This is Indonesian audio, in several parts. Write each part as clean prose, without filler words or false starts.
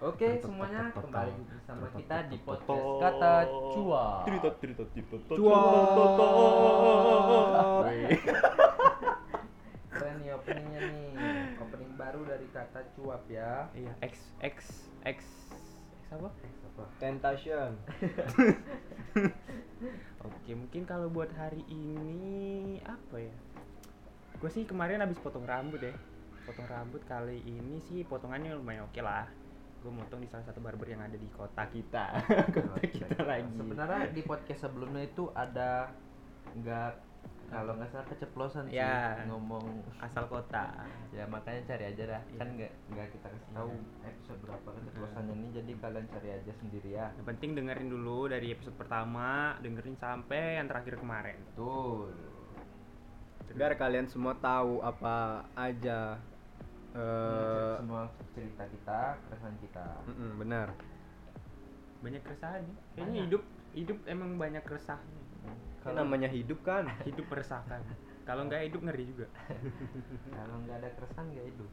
Oke semuanya, kembali bersama kita di podcast Kata Cuap. Cuap. Keren nih openingnya nih, opening baru dari Kata Cuap ya. Iya, X apa? Tentation. Oke, mungkin kalau buat hari ini apa ya? Gue sih kemarin habis potong rambut kali ini sih potongannya lumayan oke lah. Gue motong di salah satu barber yang ada di kota kita. kota kita lagi. Sebenarnya di podcast sebelumnya itu ada kalau nggak salah keceplosan sih ya, ngomong asal kota. Ya makanya cari aja dah. Ya. Kan nggak kita kasih tahu episode berapa keceplosannya ini, jadi kalian cari aja sendiri ya. Yang penting dengerin dulu dari episode pertama, dengerin sampai yang terakhir kemarin. Betul. Biar kalian semua tahu apa aja semua cerita kita, keresahan kita. Benar. Banyak keresahan ya. Kayaknya hidup emang banyak keresahan. Kalau namanya hidup kan, hidup meresahkan. Kalau enggak hidup ngeri juga. Kalau enggak ada keresahan enggak hidup.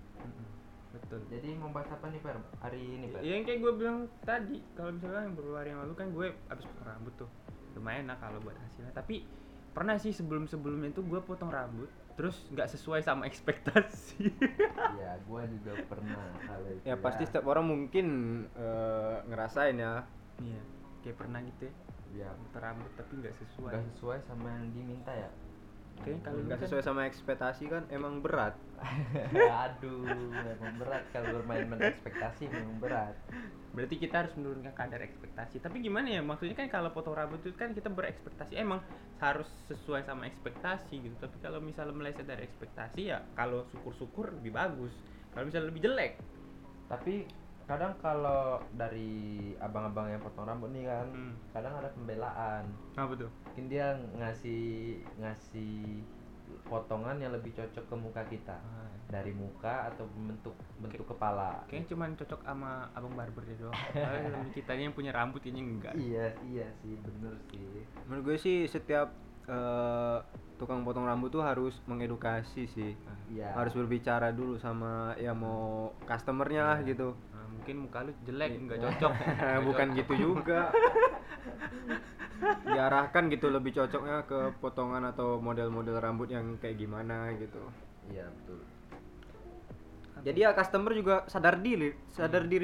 Betul. Jadi membahas apa nih Fer hari ini, Fer? Yang kayak gue bilang tadi, kalau misalnya yang beberapa hari yang lalu kan gue habis potong rambut tuh. Lumayan lah kalau buat hasilnya, tapi pernah sih sebelumnya tuh gue potong rambut terus nggak sesuai sama ekspektasi. Ya gue juga pernah hal itu ya, pasti setiap orang mungkin ngerasain ya. Iya kayak pernah gitu ya, potong rambut tapi nggak sesuai sama yang diminta ya. Oke, kalau nggak sesuai sama ekspektasi kan emang berat. Aduh emang berat kalau bermain ekspektasi, memang berat. Berarti kita harus menurunkan kadar ekspektasi. Tapi gimana ya, maksudnya kan kalau potong rambut itu kan kita berekspektasi emang harus sesuai sama ekspektasi gitu. Tapi kalau misalnya meleset dari ekspektasi ya kalau syukur-syukur lebih bagus, kalau misalnya lebih jelek. Tapi kadang kalau dari abang-abang yang potong rambut nih kan kadang ada pembelaan. Apa tuh? Mungkin dia ngasih potongan yang lebih cocok ke muka kita, dari muka atau bentuk kepala. Kayaknya cuma cocok sama abang barber ya doang. Kalau kitanya yang punya rambut ini enggak. Iya sih, bener sih. Menurut gue sih setiap tukang potong rambut tuh harus mengedukasi sih. Yeah. Harus berbicara dulu sama yang mau customernya lah gitu. Mungkin muka lu jelek, enggak cocok. Bukan gitu juga. Diarahkan gitu lebih cocoknya ke potongan atau model-model rambut yang kayak gimana gitu. Iya betul. Jadi ya customer juga sadar diri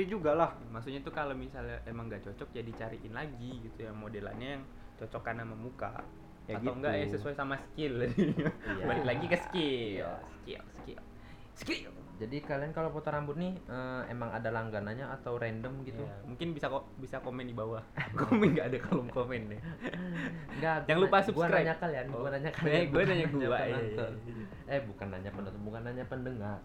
juga lah. Maksudnya tuh kalau misalnya emang nggak cocok ya dicariin lagi gitu ya modelannya yang cocokan sama muka ya, atau enggak gitu. Ya sesuai sama skill. Iya. Balik lagi ke skill. Jadi kalian kalau potong rambut nih emang ada langganannya atau random gitu? Ya, mungkin bisa komen di bawah. Komen nggak ada kolom komen deh. Nggak. Jangan lupa subscribe. Gue nanya kalian. Bukan nanya pendengar.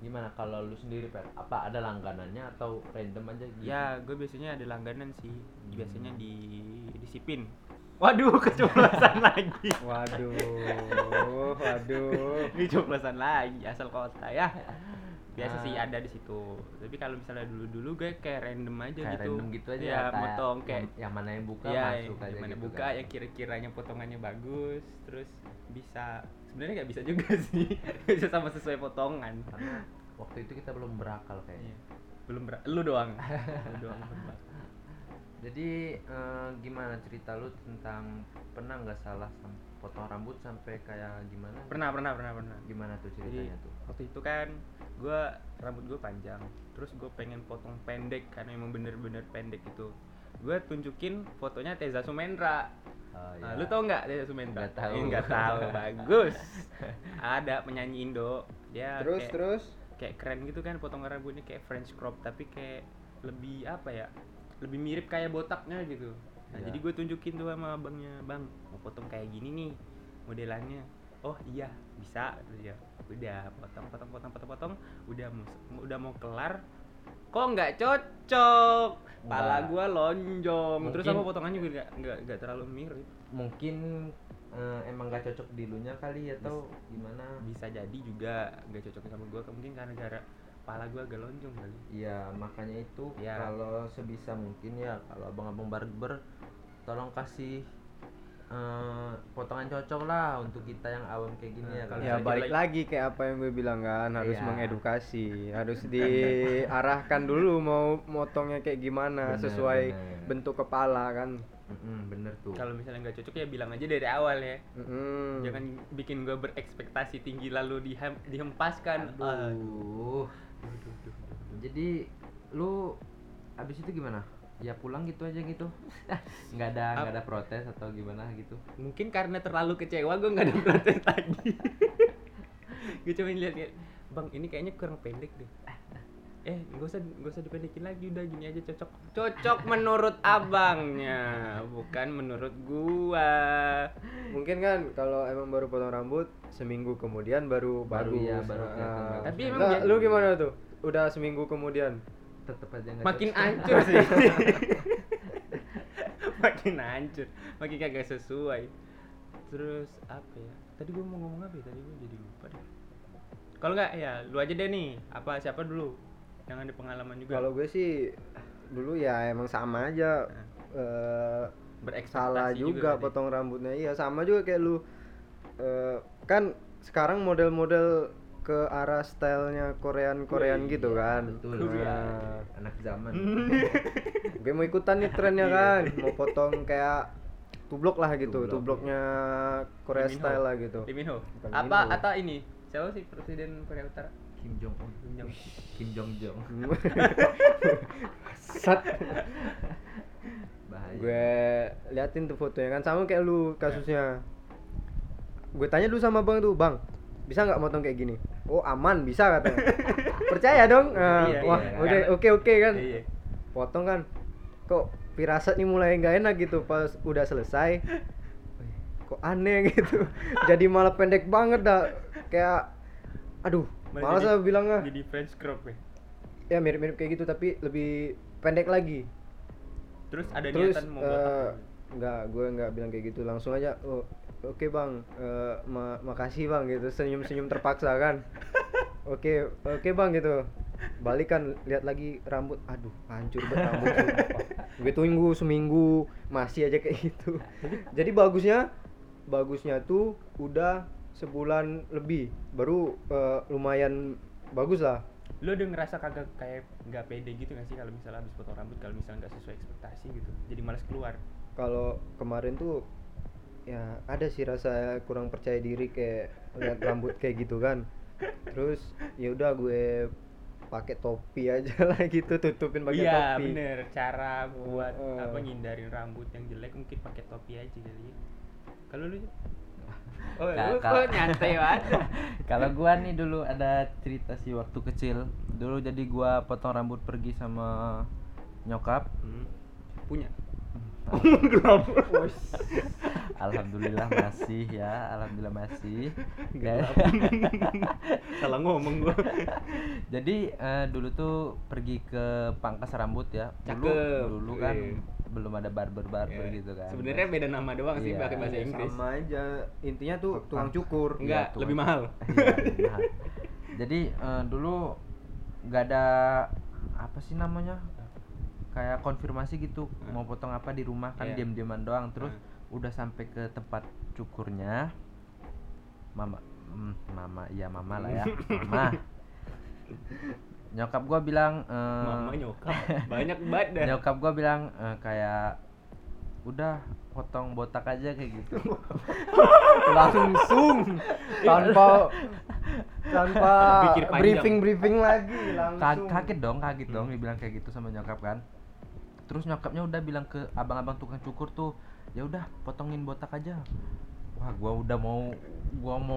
Gimana kalau lu sendiri Pak? Apa ada langganannya atau random aja? Gitu? Ya, gue biasanya ada langganan sih. Biasanya di disiplin. Waduh, keceplosan lagi. Waduh. Ini keceplosan lagi asal kota ya. Biasa sih ada di situ. Tapi kalau misalnya dulu-dulu gue kayak random aja kayak gitu. Random gitu aja ya, motong kayak yang mana yang buka ya, masuk aja. Yang mana gitu buka kan. Ya kira-kiranya potongannya bagus, terus bisa. Sebenarnya enggak bisa juga sih. Bisa sama sesuai potongan. Karena waktu itu kita belum berakal kayaknya. Iya. Lu doang. Berbakal. Jadi gimana cerita lu tentang pernah nggak salah potong rambut sampai kayak gimana? Pernah. Gimana tuh ceritanya tuh? Waktu itu kan rambut gue panjang, terus gue pengen potong pendek karena emang bener-bener pendek gitu. Gue tunjukin fotonya Teza Sumendra. Nah, lu tau nggak Teza Sumendra? Nggak tahu. Bagus. Ada penyanyi Indo. Dia terus kayak keren gitu kan potong rambutnya kayak French crop tapi kayak lebih apa ya? Lebih mirip kayak botaknya gitu. Nah, jadi gue tunjukin tuh sama abangnya, "Bang, mau potong kayak gini nih modelannya." "Oh, iya, bisa." Terus ya, udah potong. Udah mau kelar. Kok nggak cocok? Pala gue lonjong. Mungkin, terus sama potongannya gue nggak terlalu mirip. Mungkin emang nggak cocok di lunya kali atau gimana? Bisa jadi juga nggak cocok sama gue. Mungkin karena kepala gue agak lonjong kali. Iya, makanya itu kalau sebisa mungkin ya kalau abang-abang barber tolong kasih potongan cocok lah untuk kita yang awam kayak gini ya. Kalau ya balik lagi kayak apa yang gue bilang kan, harus mengedukasi, harus diarahkan dulu mau motongnya kayak gimana, sesuai bentuk kepala kan. Bener tuh. Kalau misalnya nggak cocok ya bilang aja dari awal ya. Jangan bikin gue berekspektasi tinggi lalu dihempaskan. Aduh. Jadi lu abis itu gimana? Ya pulang gitu aja gitu, nggak ada protes atau gimana gitu? Mungkin karena terlalu kecewa gue nggak ada protes lagi. Gue cuma lihat, bang ini kayaknya kurang pendek deh. Gak usah dipendekin lagi, udah gini aja cocok menurut abangnya, bukan menurut gua. Mungkin kan kalau emang baru potong rambut seminggu kemudian baru bagus. Iya, baru tapi emang nah, lu gimana tuh? Udah seminggu kemudian tetap aja nggak makin hancur sih. Makin kagak sesuai. Terus apa ya? Tadi gua mau ngomong apa ya? Tadi gua jadi lupa deh. Kalau nggak ya lu aja deh nih. Apa siapa dulu? Jangan di pengalaman juga. Kalau gue sih dulu ya emang sama aja. Salah juga potong rambutnya. Iya sama juga kayak lu. Kan sekarang model-model ke arah stylenya Korean gitu kan. Betul. Nah, anak zaman. Gue mau ikutan nih trennya kan. Mau potong kayak tublok lah gitu. Tubloknya Korea style lah gitu. Li Minho. Apa atau ini? Siapa sih presiden Korea Utara? Kim Jong. Sat. Bahaya. Gue liatin tuh fotonya kan sama kayak lu kasusnya. Gue tanya dulu sama bang tuh, bang bisa nggak motong kayak gini? Oh aman bisa katanya. Percaya dong. Oke kan. Iya. Potong kan. Kok firasat nih mulai nggak enak gitu pas udah selesai. Kok aneh gitu. Jadi malah pendek banget dah. Kayak aduh. Malah saya bilangnya jadi French crop ya. Ya mirip-mirip kayak gitu tapi lebih pendek lagi. Terus ada niatan mau botak? Enggak, gue enggak bilang kayak gitu, langsung aja. Oh, oke, Bang. Makasih, Bang gitu. Senyum-senyum terpaksa kan. Oke, Bang gitu. Balikan lihat lagi rambut. Aduh, hancur banget rambut. Gue tunggu seminggu masih aja kayak gitu. Jadi bagusnya tuh udah sebulan lebih baru lumayan bagus lah. Lo udah ngerasa kagak kayak nggak pede gitu nggak sih kalau misalnya habis potong rambut, kalau misalnya nggak sesuai ekspektasi gitu, jadi malas keluar? Kalau kemarin tuh ya ada sih rasa kurang percaya diri kayak lihat rambut kayak gitu kan. Terus ya udah gue pakai topi aja lah gitu, tutupin pakai topi. Iya bener, cara buat ngindarin rambut yang jelek mungkin pakai topi aja kali ya. Kalau lu nyantai banget. Kalau gua nih dulu ada cerita sih waktu kecil. Dulu jadi gua potong rambut pergi sama nyokap. Punya. Gelap. Alhamdulillah masih. Gelap. Salah ngomong gua. Jadi dulu tuh pergi ke pangkas rambut ya. Dulu kan belum ada barber gitu kan. Sebenarnya beda nama doang sih pakai bahasa Inggris. Sama aja. Intinya tuh tukang cukur. Enggak, lebih mahal. Iya, jadi dulu enggak ada apa sih namanya? Kayak konfirmasi gitu, mau potong apa di rumah kan diam-diaman doang. Terus udah sampai ke tempat cukurnya. Mama. Nyokap gua bilang mama nyokap banyak banget dah. Nyokap gua bilang kayak udah potong botak aja kayak gitu. Langsung tanpa briefing lagi langsung. Kaget dong dibilang kayak gitu sama nyokap kan. Terus nyokapnya udah bilang ke abang-abang tukang cukur tuh, ya udah potongin botak aja. Wah, gua mau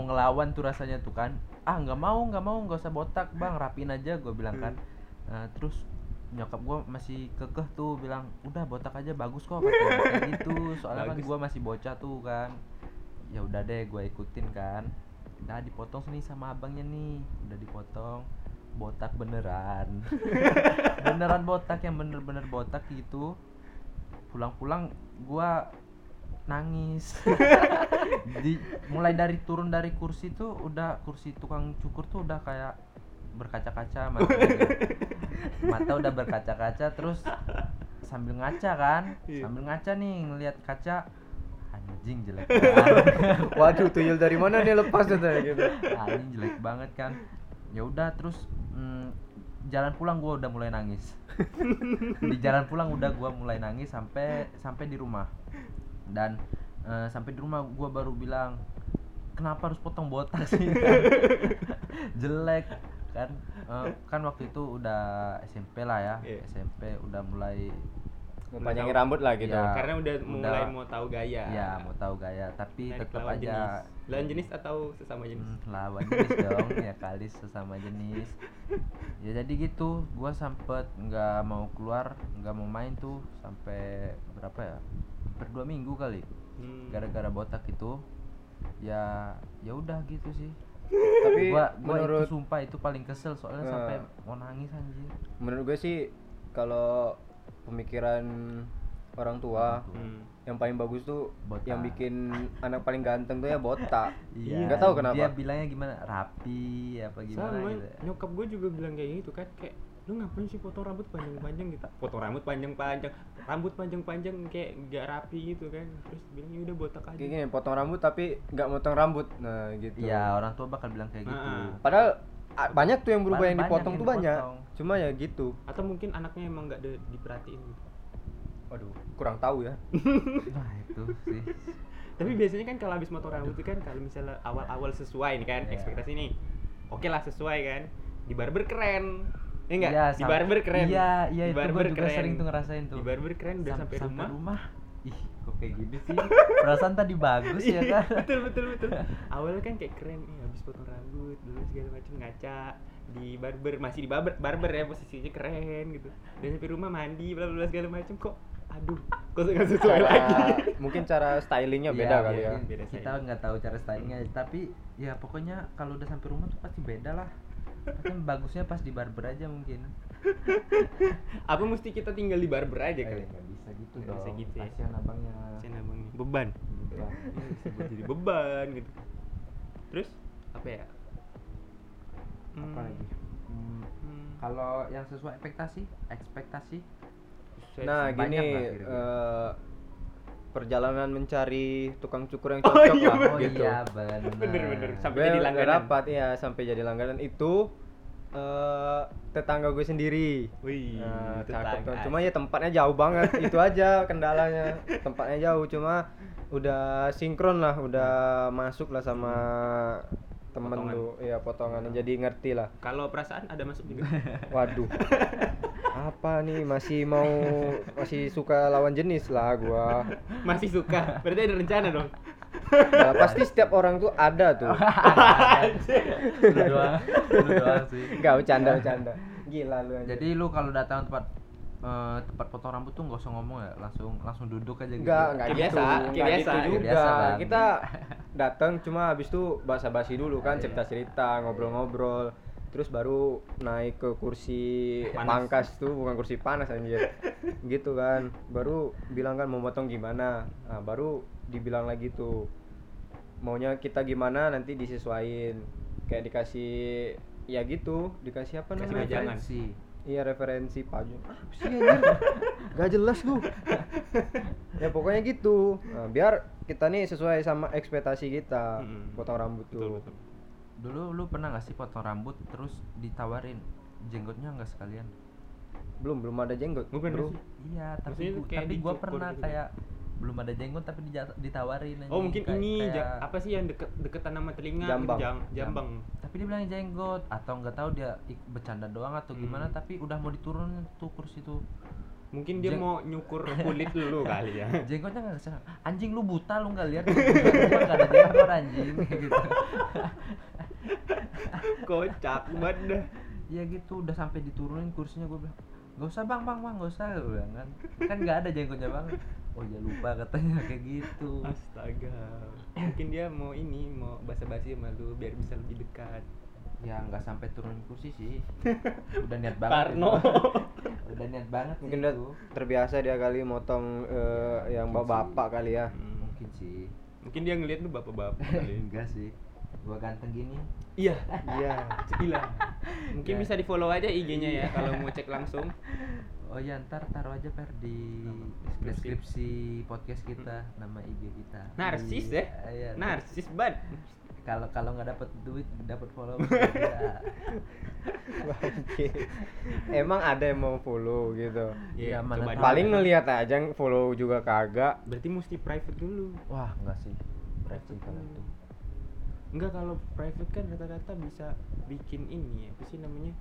ngelawan tuh rasanya tuh kan. Nggak mau nggak usah botak bang, rapiin aja gua bilang kan. Terus nyokap gua masih kekeh tuh bilang udah botak aja bagus kok kayak gitu, soalnya bagus. Kan gua masih bocah tuh kan, ya udah deh gua ikutin kan. Udah dipotong nih sama abangnya nih, udah dipotong botak beneran botak yang bener-bener botak gitu. Pulang gua nangis. Mulai dari turun dari kursi tuh udah, kursi tukang cukur tuh udah kayak berkaca-kaca mata udah berkaca-kaca. Terus sambil ngaca nih ngelihat kaca, anjing jelek banget. Waduh, tuyul dari mana nih lepas gitu. Anjing jelek banget kan. Ya udah terus jalan pulang gua udah mulai nangis. Di jalan pulang udah gua mulai nangis sampai di rumah. Dan sampai di rumah gua baru bilang, "Kenapa harus potong botak sih?" Jelek kan. Kan waktu itu udah SMP lah ya. Yeah. SMP udah mulai panjangin rambut lah gitu. Ya, karena udah mulai mau tahu gaya. Iya, mau tahu gaya, tapi tetap aja lawan jenis atau sesama jenis. Lawan jenis dong, ya kali sesama jenis. Ya jadi gitu, gua sempet enggak mau keluar, enggak mau main tuh sampai berapa ya? Hampir 2 minggu kali. Gara-gara botak itu. Ya udah gitu sih. Tapi gua menurut itu sumpah itu paling kesel soalnya sampai mau nangis anjir. Menurut gua sih kalau pemikiran orang tua yang paling bagus tuh botak. Yang bikin anak paling ganteng tuh ya botak. Iya, nggak tahu kenapa dia bilangnya gimana, rapi apa gimana gitu. Nyokap gue juga bilang kayak gitu kan, kayak lu ngapain sih potong rambut panjang-panjang gitu, rambut panjang-panjang kayak nggak rapi gitu kan. Terus bilangnya udah botak aja kayak gini, potong rambut tapi nggak motong rambut, nah gitu ya. Orang tua bakal bilang kayak gitu, padahal banyak tuh yang berubah, yang dipotong tuh banyak. Cuma ya gitu. Atau mungkin anaknya emang enggak diperhatiin gitu. Waduh, kurang tahu ya. Nah, itu sih. Tapi biasanya kan kalau habis motor rambut itu kan kalau misalnya awal-awal sesuai nih kan, yeah, ekspektasi nih. Oke lah sesuai kan. Di barber keren. Ya enggak? Yeah, di barber keren. Iya, di barber itu gue juga sering tuh ngerasain tuh. Di barber keren udah sampai rumah. Ih, kok kayak gini sih? Perasaan tadi bagus ya kan? Betul. Awalnya kan kayak keren nih, habis potong rambut, dulu segala macam, ngaca di barber, masih di barber ya, posisinya keren gitu. Dan sampai rumah mandi, bla bla segala macam, kok aduh, kok enggak sesuai lagi. Mungkin cara stylingnya beda kali ya. Beda kita enggak tahu cara stylingnya, tapi ya pokoknya kalau udah sampai rumah tuh pasti beda lah. Kan bagusnya pas di barber aja mungkin. Apa mesti kita tinggal di barber aja kali? Enggak bisa gitu dong. Bisa gitu ya. Kasihan abangnya. Beban. Jadi beban gitu. Terus apa ya? Apa lagi? Kalau yang sesuai ekspektasi. Nah, gini perjalanan mencari tukang cukur yang cocok lah gitu. Iya, benar. Sampai jadi langganan. Rapat ya, sampai jadi langganan itu tetangga gue sendiri. Wih, tetangga. Cuma ya tempatnya jauh banget, itu aja kendalanya. Tempatnya jauh, cuma udah sinkron lah, udah masuk lah sama temen lu, ya potongannya, jadi ngerti lah. Kalau perasaan ada masuk juga. Waduh. Apa nih, masih suka lawan jenis lah gua. Masih suka. Berarti ada rencana dong. Nah, pasti setiap orang tuh ada tuh. Lu doang sih. Enggak, bercanda. Gila lu aja. Jadi lu kalau datang tempat potong rambut tuh enggak usah ngomong ya, langsung duduk aja gitu. Enggak gitu. Kayak biasa. Kita datang cuma habis tuh basa-basi dulu kan, cerita-cerita, ngobrol-ngobrol. Terus baru naik ke kursi pangkas tuh, bukan kursi panas anjir. Gitu kan. Baru bilang kan mau potong gimana. Nah, baru dibilang lagi tuh maunya kita gimana, nanti disesuaiin. Kayak dikasih ya gitu, dikasih apa namanya? Referensi. Iya, referensi pajak. Apa sih anjir? Gak jelas lu. Ya pokoknya gitu. Nah, biar kita nih sesuai sama ekspektasi kita potong rambut tuh. Betul. Dulu lu pernah gak sih potong rambut terus ditawarin jenggotnya gak sekalian? Belum ada jenggot. Bro. Iya, tapi gua pernah kayak belum ada jenggot tapi ditawarin. Oh, mungkin kayak apa sih yang deketan sama telinga, jambang. Tapi dia bilang jenggot atau enggak tahu dia bercanda doang atau gimana, tapi udah mau diturunin tuh kursi tuh. Mungkin dia mau nyukur kulit lu kali ya. Jenggotnya enggak kesana. Anjing lu buta, lu enggak lihat. Enggak ada jenggot anjing gitu. Kocak banget dah. Ya gitu, udah sampai diturunin kursinya, gue bilang, "Enggak usah, Bang, enggak usah." Gue bilang kan enggak ada jenggotnya, Bang. Oh ya lupa katanya kayak gitu. Astaga. Mungkin dia mau basa-basi sama lu biar bisa lebih dekat. Ya nggak sampai turun kursi sih, udah niat banget Karno gitu. Udah niat banget mungkin udah gitu. Terbiasa dia kali motong yang bapak kali ya. Mungkin sih, mungkin dia ngeliat tuh bapak-bapak kali. Enggak sih, gua ganteng gini. Iya gila. Mungkin bisa di follow aja IG-nya ya kalau mau cek langsung. Oh iya, ntar taruh aja per di deskripsi podcast kita, nama IG kita. Narsis deh. Iya, narsis banget. Kalau nggak dapat duit dapat follow. Emang ada yang mau follow gitu. Iya, yeah, paling ngelihat aja, follow juga kagak. Berarti mesti private dulu. Wah, enggak sih. Private kalau itu. Enggak, kalau private kan rata-rata bisa bikin ini, apa sih namanya?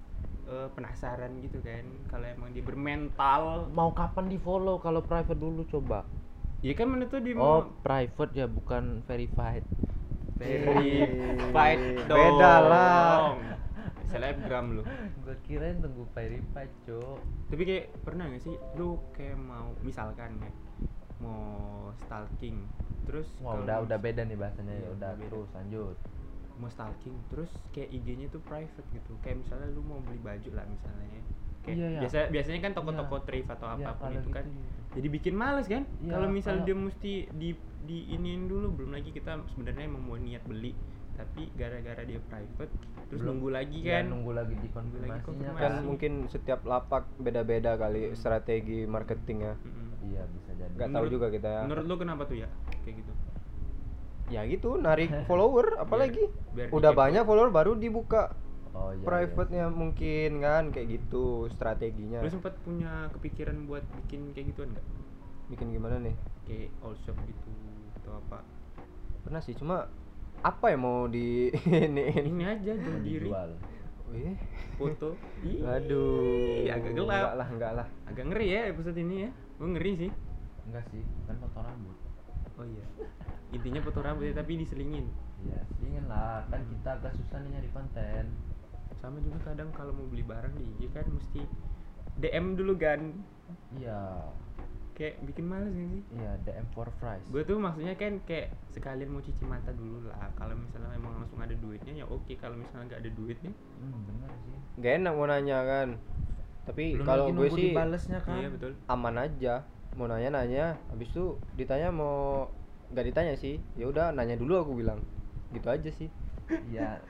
Penasaran gitu kan. Kalau emang dia bermental, mau kapan di follow kalau private dulu coba? Iya kan mana tuh di private ya, bukan verified. Verified dong. Beda lah. Selebgram lu. Gua kirain tunggu verified, Cok. Tapi kayak pernah enggak sih lu kayak mau misalkan ya mau stalking terus udah beda nih bahasanya, iya, udah terus lanjut mau stalking terus kayak IG-nya tuh private gitu, kayak misalnya lu mau beli baju lah misalnya kayak iya. biasanya kan toko-toko thrift atau apapun itu kan gitu. Jadi bikin males kan iya, kalau misalnya dia mesti diinin dulu, belum lagi kita sebenarnya emang mau niat beli tapi gara-gara dia private terus belum, nunggu lagi kan ya, nunggu lagi dikonfirmasinya kan. Mungkin setiap lapak beda-beda kali strategi marketingnya. Iya bisa jadi. Gak tahu juga kita ya. Menurut lu kenapa tuh ya kayak gitu? Ya gitu, narik follower apalagi biar udah banyak follower baru dibuka. Oh iya. Private-nya iya. Mungkin kan kayak gitu strateginya. Lu sempat punya kepikiran buat bikin kayak gituan enggak? Bikin gimana nih? Kayak all shop gitu atau apa? Pernah sih, cuma apa yang mau di ini aja jual diri. Foto. Aduh, agak gelap. Enggak lah. Agak ngeri ya episode ini ya. Gue ngeri sih. Enggak sih, kan foto rambut. Oh iya. Intinya foto rambut ya, tapi diselingin. Iya, selingin lah. Kan kita agak susah nih nyari konten. Sama juga kadang kalau mau beli barang di IG kan mesti DM dulu kan. Iya. Kayak bikin males gak sih? Iya, DM for price. Gue tuh maksudnya kan kayak sekalian mau cuci mata dulu lah. Kalau misalnya emang langsung ada duitnya ya oke. Kalau misalnya gak ada duitnya bener sih. Gak enak mau nanya kan. Tapi kalau gue sih kan? Iya, betul. Aman aja. Mau nanya-nanya, habis itu ditanya mau gak ditanya sih. Ya udah nanya dulu aku bilang. Gitu aja sih. Ya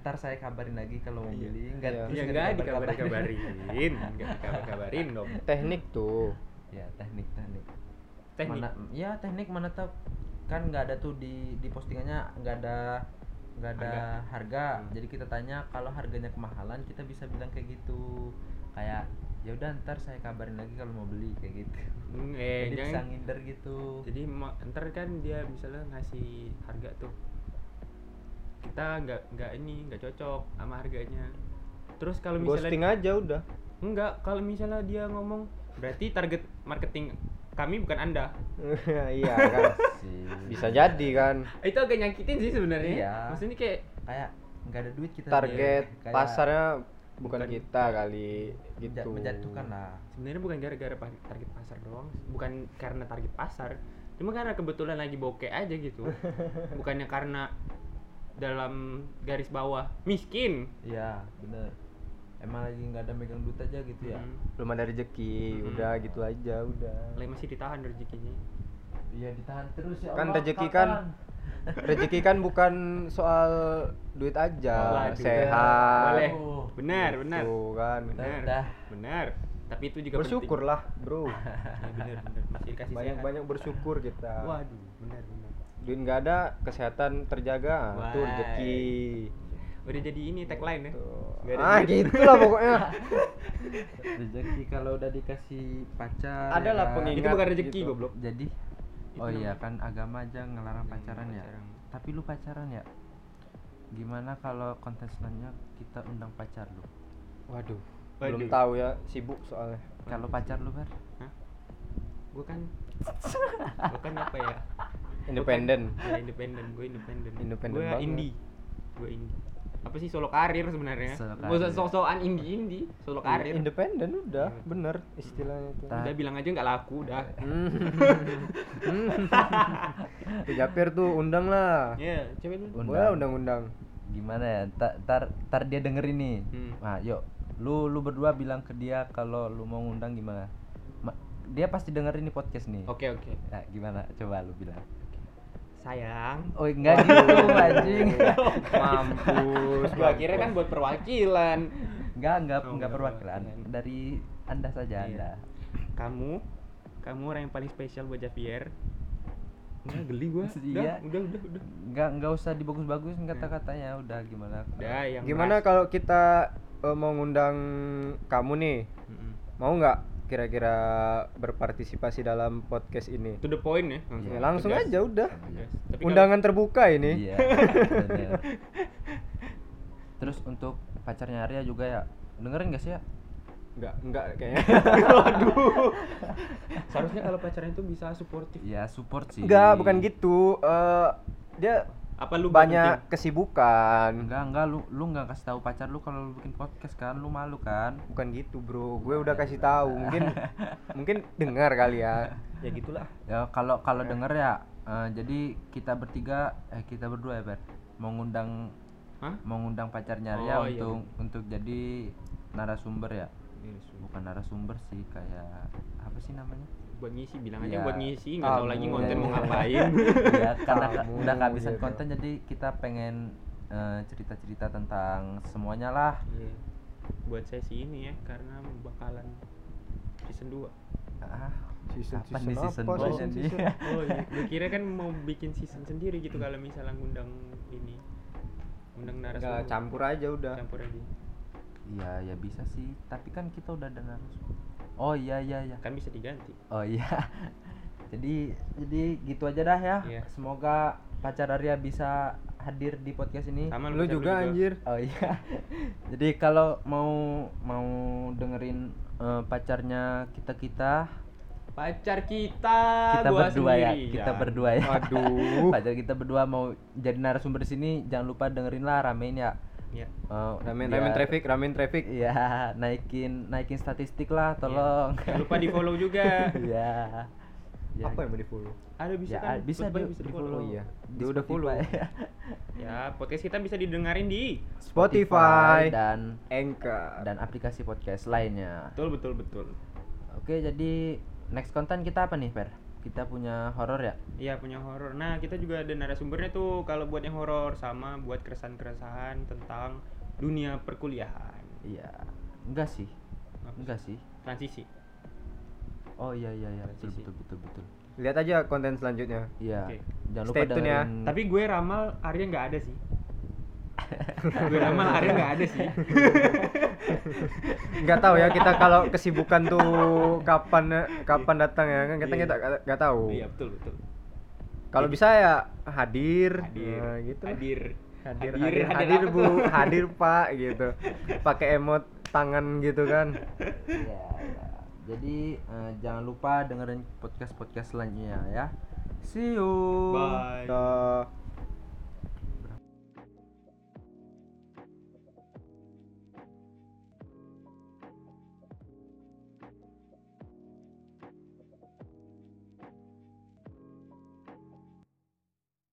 ntar saya kabarin lagi kalau mau beli. Enggak dikabarin. Enggak dikabarin dong. Teknik tuh. Ya teknik. Mana, ya teknik mana tuh kan nggak ada tuh di postingannya nggak ada harga. Jadi kita tanya kalau harganya kemahalan kita bisa bilang kayak gitu, kayak ya udah ntar saya kabarin lagi kalau mau beli kayak gitu. Jadi bisa ngindar gitu. Jadi ntar kan dia misalnya ngasih harga tuh kita nggak cocok sama harganya. Terus kalau misalnya posting aja udah. Enggak, kalau misalnya dia ngomong berarti target marketing kami bukan Anda. Iya kan sih. Bisa jadi kan. Itu agak nyakitin sih sebenarnya. Iya. Maksudnya kayak enggak ada duit kita. Target kayak, pasarnya bukan kita kali gitu. Menjatuhkan lah. Sebenarnya bukan gara-gara target pasar doang, bukan karena target pasar, cuma karena kebetulan lagi bokeh aja gitu. Bukannya karena dalam garis bawah miskin. Iya, benar. Emang lagi nggak ada megang duit aja gitu ya, belum ada rezeki, udah gitu aja udah. Masih ditahan rezekinya. Iya ditahan terus ya. Kan rezeki kan, bukan soal duit aja, sehat. Boleh. Benar. Tuh kan. Benar. Tapi itu juga bersyukurlah bro. Ya, benar. Masih dikasih banyak bersyukur kita. Waduh, benar. Duit nggak ada, kesehatan terjaga, tuh rezeki. Udah jadi ini tagline ya. Gitu lah pokoknya. Rezeki kalau udah dikasih pacar adalah ya, pengingat. Itu bukan rezeki gitu. Goblok. Jadi iya kan agama aja ngelarang pacaran ya. Tapi lu pacaran ya? Gimana kalau konten selanjutnya kita undang pacar lu? Waduh. Belum tahu ya, sibuk soalnya. Kalau pacar lu Ber? Hah? Gua kan apa ya? Independen. Gua indie. Apa sih solo karir sebenarnya? Sosokan indie, solo karir. Independen udah, bener istilahnya itu. Udah bilang aja nggak laku udah. Japir tuh undang lah. Iya, cewek lu. Undang. Gimana ya? Tar dia dengerin nih. Nah, yuk lu berdua bilang ke dia kalau lu mau ngundang gimana? Dia pasti dengerin nih podcast nih. Oke. Nah, gimana? Coba lu bilang. Sayang. Oh enggak gitu anjing. Mampus. Gua kira kan buat perwakilan. Enggak perwakilan. Dari Anda saja. Anda. Kamu orang yang paling spesial buat Javier. Nah, geli gue. Iya. Udah. Enggak usah dibagus-bagus kata-katanya, udah gimana. Gimana kalau kita mau ngundang kamu nih? Mm-hmm. Mau enggak kira-kira berpartisipasi dalam podcast ini? To the point ya. Yeah. Langsung tegas. Aja udah. Undangan terbuka ini. Iya. Terus untuk pacarnya Arya juga ya. Dengerin enggak sih ya? Enggak kayaknya. Waduh. Seharusnya kalau pacarnya itu bisa suportif. Ya, support sih. Enggak, bukan gitu. Dia apa lu banyak kesibukan. Enggak, lu enggak kasih tahu pacar lu kalau lu bikin podcast kan, lu malu kan? Bukan gitu, Bro. Gue udah kasih tahu. Mungkin dengar kali ya. Ya gitulah. Ya kalau dengar ya, jadi kita bertiga kita berdua ya, Ber. Mengundang pacarnya Arya untuk jadi narasumber ya. Bukan narasumber sih, kayak apa sih namanya? Buat ngisi, bilang aja buat ngisi, enggak tahu lagi konten mau ngapain. Ya karena udah kehabisan konten jadi kita pengen cerita-cerita tentang semuanya lah. Iya. Buat sesi ini ya karena bakalan season 2. Season 2. Oh iya, gue kira kan mau bikin season sendiri gitu kalau misalnya ngundang narasumber. Enggak, campur aja. Iya bisa sih, tapi kan kita udah ada narasumber. Oh iya. Kan bisa diganti. Oh iya. Jadi gitu aja dah ya. Yeah. Semoga pacar Arya bisa hadir di podcast ini. Sama lu juga anjir. Oh iya. Jadi kalau mau dengerin pacarnya kita-kita. Pacar kita berdua ya. Kita berdua ya. Waduh. Pacar kita berdua mau jadi narasumber di sini, jangan lupa dengerin lah, ramein ya. Ya. Ramen traffic. Iya, naikin statistik lah, tolong. Ya. Jangan lupa di-follow juga. Iya. Ya. Apa yang mau di-follow? Ada bisa ya, kan? Bisa di-follow. Iya. Dia udah follow. Ya, podcast kita bisa didengarin di Spotify dan Anchor dan aplikasi podcast lainnya. Betul. Oke, jadi next konten kita apa nih, Fer? Kita punya horor ya? Iya, punya horor. Nah, kita juga ada narasumbernya tuh kalau buat yang horor sama buat keresahan-keresahan tentang dunia perkuliahan. Iya. Enggak sih. Transisi. Oh iya. Betul. Lihat aja konten selanjutnya. Iya. Okay. Jangan lupa dengerin. Ya. Tapi gue ramal Arya enggak ada sih. Enggak tahu ya kita kalau kesibukan tuh kapan datang ya kan kita enggak tahu. Iya betul. Kalau bisa ya hadir. Nah, gitu. Hadir Bu, hadir Pak gitu. Pakai emot tangan gitu kan. Iya. Jadi jangan lupa dengerin podcast-podcast selanjutnya ya. See you. Bye.